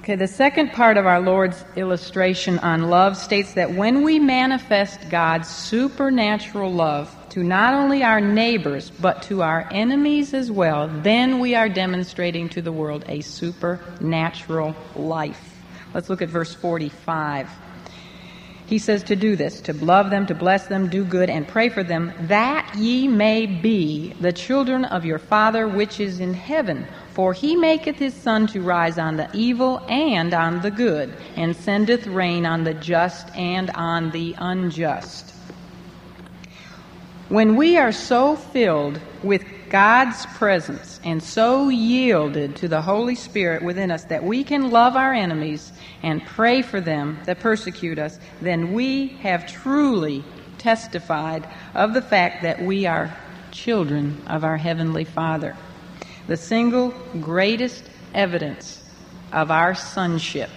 Okay, the second part of our Lord's illustration on love states that when we manifest God's supernatural love to not only our neighbors but to our enemies as well, then we are demonstrating to the world a supernatural life. Let's look at verse forty-five. He says to do this, to love them, to bless them, do good, and pray for them, that ye may be the children of your Father which is in heaven. For he maketh his sun to rise on the evil and on the good, and sendeth rain on the just and on the unjust. When we are so filled with God's presence and so yielded to the Holy Spirit within us that we can love our enemies and pray for them that persecute us, then we have truly testified of the fact that we are children of our Heavenly Father. The single greatest evidence of our sonship,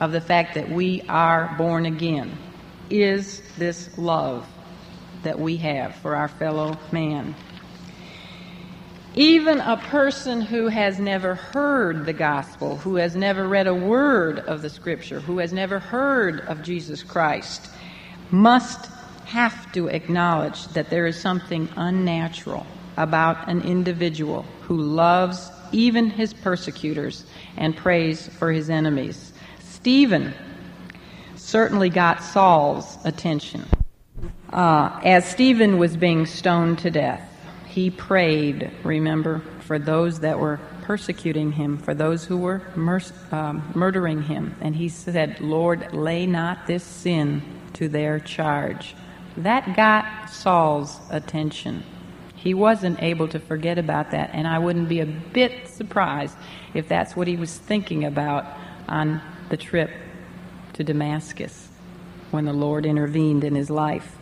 of the fact that we are born again, is this love that we have for our fellow man. Even a person who has never heard the gospel, who has never read a word of the scripture, who has never heard of Jesus Christ, must have to acknowledge that there is something unnatural about an individual who loves even his persecutors and prays for his enemies. Stephen certainly got Saul's attention. Uh, as Stephen was being stoned to death, he prayed, remember, for those that were persecuting him, for those who were mur- um, murdering him. And he said, Lord, lay not this sin to their charge. That got Saul's attention. He wasn't able to forget about that, and I wouldn't be a bit surprised if that's what he was thinking about on the trip to Damascus when the Lord intervened in his life.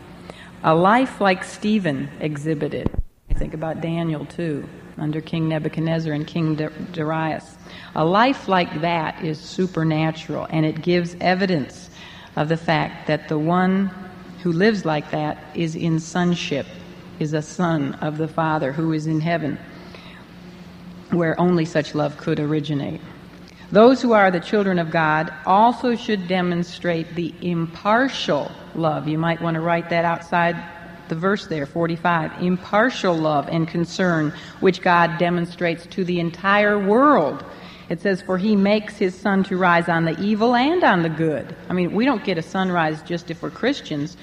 A life like Stephen exhibited. Think about Daniel, too, under King Nebuchadnezzar and King Darius. A life like that is supernatural, and it gives evidence of the fact that the one who lives like that is in sonship, is a son of the Father who is in heaven, where only such love could originate. Those who are the children of God also should demonstrate the impartial love. You might want to write that outside the verse there, forty-five, impartial love and concern which God demonstrates to the entire world. It says, for he makes his sun to rise on the evil and on the good. I mean, we don't get a sunrise just if we're Christians.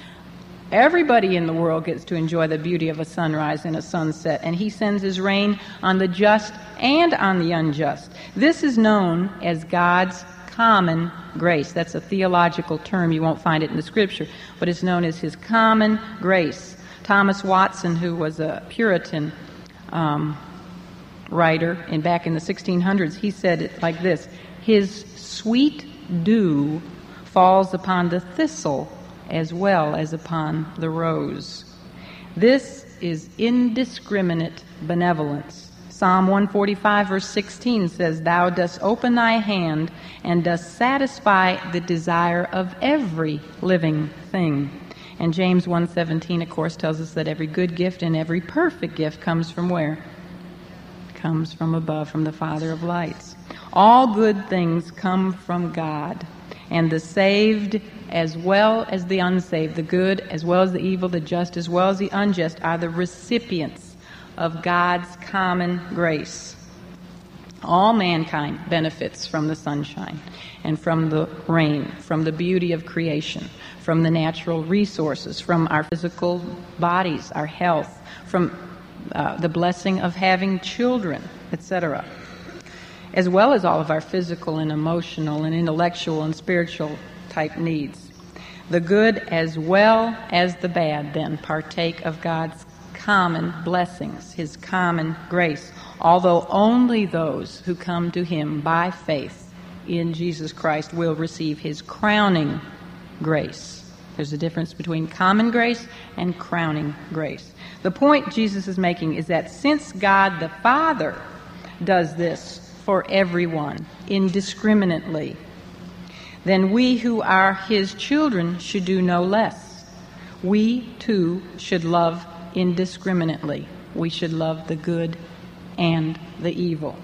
Everybody in the world gets to enjoy the beauty of a sunrise and a sunset, and he sends his rain on the just and on the unjust. This is known as God's common grace. That's a theological term. You won't find it in the scripture, but it's known as his common grace. Thomas Watson, who was a Puritan um, writer in, back in the sixteen hundreds, he said it like this, his sweet dew falls upon the thistle as well as upon the rose. This is indiscriminate benevolence. Psalm one forty-five verse sixteen says, thou dost open thy hand and dost satisfy the desire of every living thing. And James one seventeen, of course, tells us that every good gift and every perfect gift comes from where? Comes from above, from the Father of lights. All good things come from God, and the saved as well as the unsaved, the good as well as the evil, the just as well as the unjust, are the recipients of God's common grace. All mankind benefits from the sunshine and from the rain, from the beauty of creation, from the natural resources, from our physical bodies, our health, from uh, the blessing of having children, et cetera, as well as all of our physical and emotional and intellectual and spiritual type needs. The good as well as the bad then partake of God's common blessings, his common grace, although only those who come to him by faith in Jesus Christ will receive his crowning grace. There's a difference between common grace and crowning grace. The point Jesus is making is that since God the Father does this for everyone indiscriminately, then we who are his children should do no less. We too should love indiscriminately, we should love the good and the evil.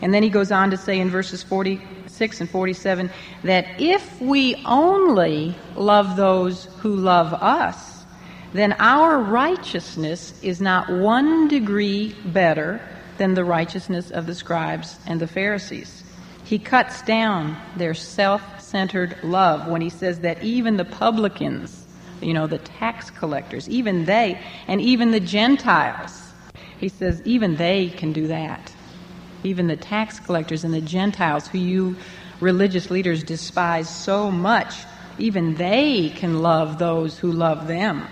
And then he goes on to say in verses forty-six and forty-seven that if we only love those who love us, then our righteousness is not one degree better than the righteousness of the scribes and the Pharisees. He cuts down their self-centered love when he says that even the publicans, you know, the tax collectors, even they, and even the Gentiles, he says even they can do that. Even the tax collectors and the Gentiles, who you religious leaders despise so much, even they can love those who love them.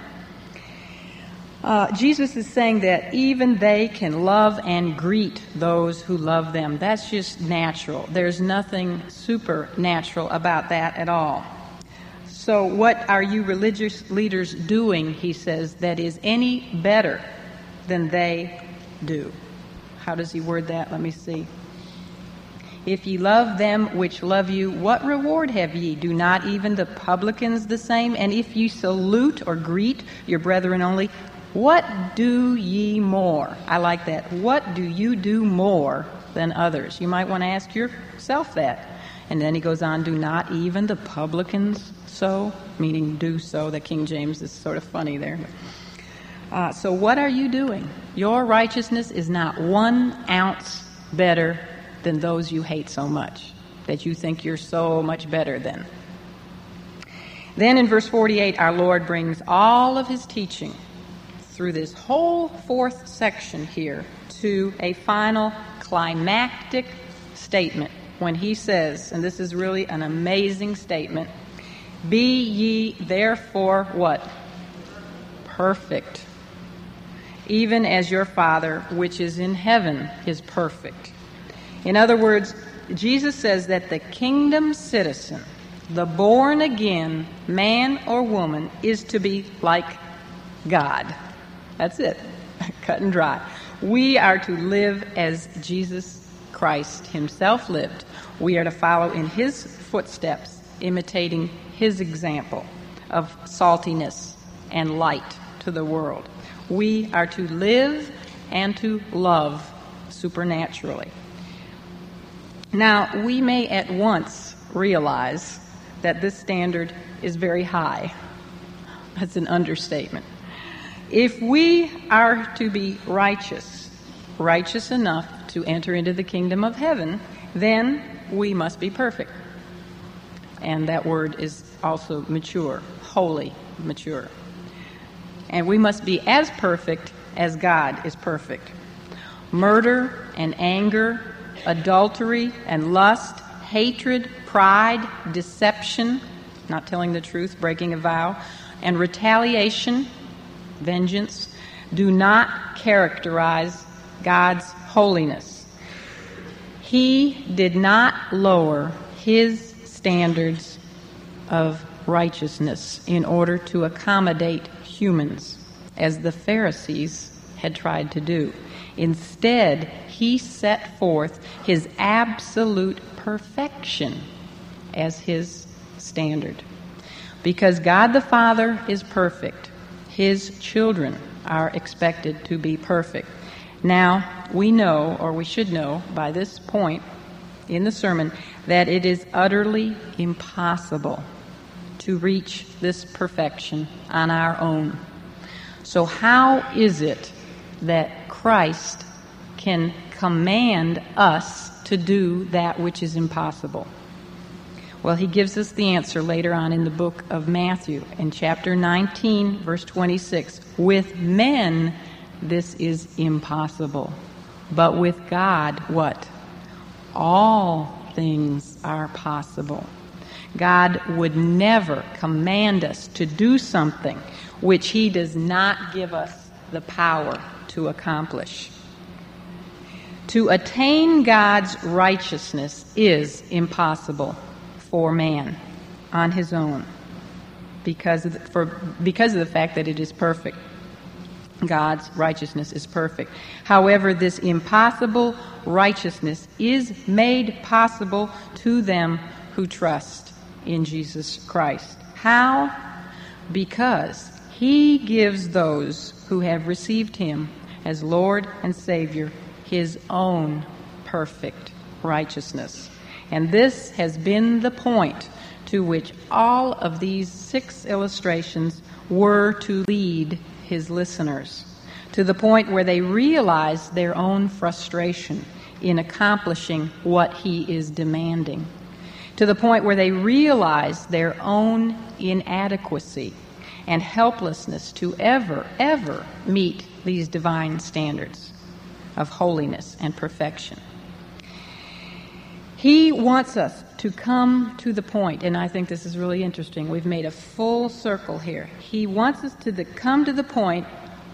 Uh, Jesus is saying that even they can love and greet those who love them. That's just natural. There's nothing supernatural about that at all. So what are you religious leaders doing, he says, that is any better than they do? How does he word that? Let me see. If ye love them which love you, what reward have ye? Do not even the publicans the same? And if ye salute or greet your brethren only, what do ye more? I like that. What do you do more than others? You might want to ask yourself that. And then he goes on, do not even the publicans so? Meaning do so. The King James is sort of funny there. Uh, so what are you doing? Your righteousness is not one ounce better than those you hate so much, that you think you're so much better than. Then in verse forty-eight, our Lord brings all of his teaching through this whole fourth section here to a final climactic statement when he says, and this is really an amazing statement, be ye therefore what? Perfect. Even as your Father, which is in heaven, is perfect. In other words, Jesus says that the kingdom citizen, the born-again man or woman, is to be like God. That's it. Cut and dry. We are to live as Jesus Christ himself lived. We are to follow in his footsteps, imitating his example of saltiness and light to the world. We are to live and to love supernaturally. Now, we may at once realize that this standard is very high. That's an understatement. If we are to be righteous, righteous enough to enter into the kingdom of heaven, then we must be perfect. And that word is also mature, holy, mature. And we must be as perfect as God is perfect. Murder and anger, adultery and lust, hatred, pride, deception, not telling the truth, breaking a vow, and retaliation, vengeance, do not characterize God's holiness. He did not lower his standards of righteousness in order to accommodate humans, as the Pharisees had tried to do. Instead, he set forth his absolute perfection as his standard. Because God the Father is perfect, his children are expected to be perfect. Now, we know, or we should know by this point in the sermon, that it is utterly impossible to reach this perfection on our own. So how is it that Christ can command us to do that which is impossible? Well, he gives us the answer later on in the book of Matthew, in chapter nineteen, verse twenty-six. With men, this is impossible, but with God, what? All things are possible. God would never command us to do something which he does not give us the power to accomplish. To attain God's righteousness is impossible for man on his own because of the, for, because of the fact that it is perfect. God's righteousness is perfect. However, this impossible righteousness is made possible to them who trust in Jesus Christ. How? Because he gives those who have received him as Lord and Savior, his own perfect righteousness. And this has been the point to which all of these six illustrations were to lead his listeners, to the point where they realized their own frustration in accomplishing what he is demanding, to the point where they realized their own inadequacy and helplessness to ever, ever meet these divine standards of holiness and perfection. He wants us to come to the point, and I think this is really interesting. We've made a full circle here. He wants us to the, come to the point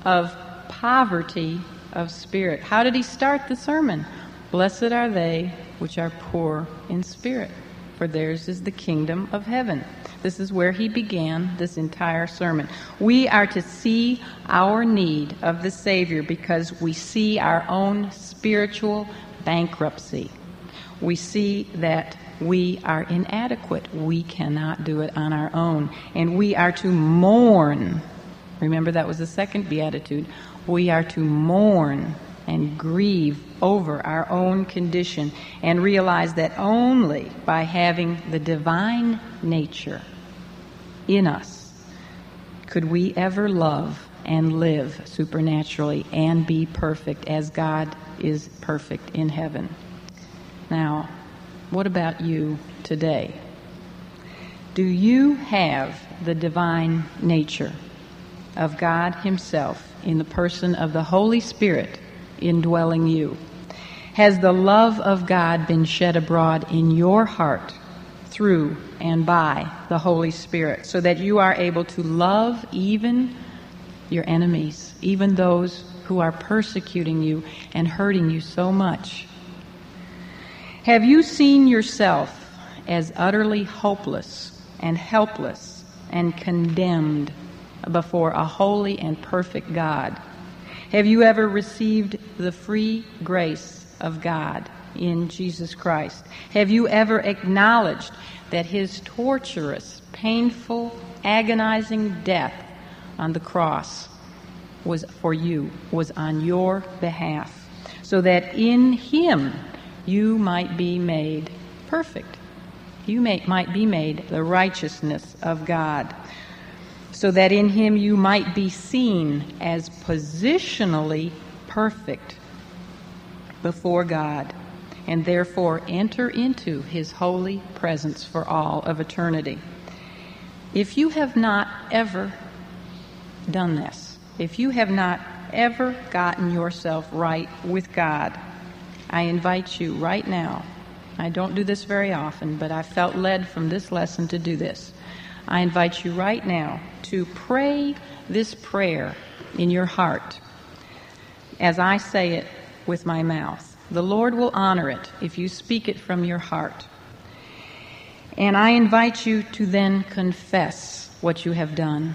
of poverty of spirit. How did he start the sermon? Blessed are they which are poor in spirit, for theirs is the kingdom of heaven. This is where he began this entire sermon. We are to see our need of the Savior because we see our own spiritual bankruptcy. We see that we are inadequate. We cannot do it on our own. And we are to mourn. Remember, that was the second beatitude. We are to mourn and grieve over our own condition and realize that only by having the divine nature in us could we ever love and live supernaturally and be perfect as God is perfect in heaven. Now, what about you today? Do you have the divine nature of God himself in the person of the Holy Spirit indwelling you? Has the love of God been shed abroad in your heart through and by the Holy Spirit so that you are able to love even your enemies, even those who are persecuting you and hurting you so much? Have you seen yourself as utterly hopeless and helpless and condemned before a holy and perfect God? Have you ever received the free grace of God in Jesus Christ? Have you ever acknowledged that his torturous, painful, agonizing death on the cross was for you, was on your behalf, so that in him you might be made perfect. You may, might be made the righteousness of God, so that in him you might be seen as positionally perfect before God, and therefore enter into his holy presence for all of eternity. If you have not ever done this, if you have not ever gotten yourself right with God, I invite you right now, I don't do this very often, but I felt led from this lesson to do this. I invite you right now to pray this prayer in your heart as I say it with my mouth. The Lord will honor it if you speak it from your heart. And I invite you to then confess what you have done.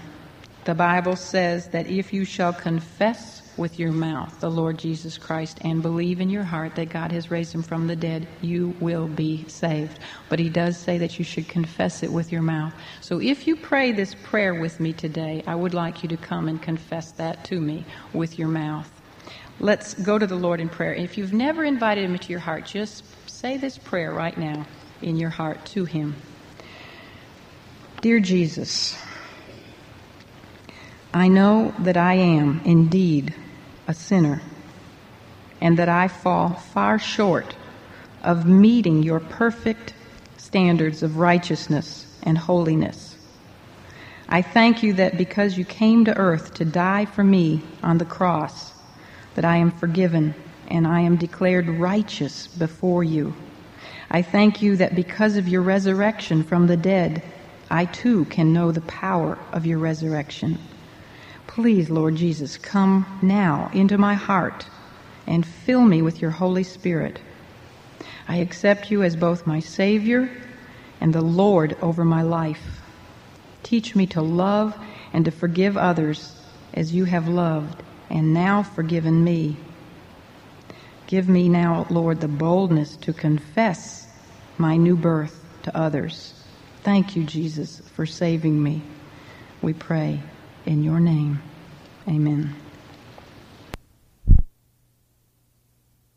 The Bible says that if you shall confess with your mouth the Lord Jesus Christ and believe in your heart that God has raised him from the dead, you will be saved. But he does say that you should confess it with your mouth. So if you pray this prayer with me today, I would like you to come and confess that to me with your mouth. Let's go to the Lord in prayer. If you've never invited him into your heart, just say this prayer right now in your heart to him. Dear Jesus, I know that I am indeed a sinner, and that I fall far short of meeting your perfect standards of righteousness and holiness. I thank you that because you came to earth to die for me on the cross, that I am forgiven and I am declared righteous before you. I thank you that because of your resurrection from the dead, I too can know the power of your resurrection. Please, Lord Jesus, come now into my heart and fill me with your Holy Spirit. I accept you as both my Savior and the Lord over my life. Teach me to love and to forgive others as you have loved and now forgiven me. Give me now, Lord, the boldness to confess my new birth to others. Thank you, Jesus, for saving me. We pray in your name. Amen.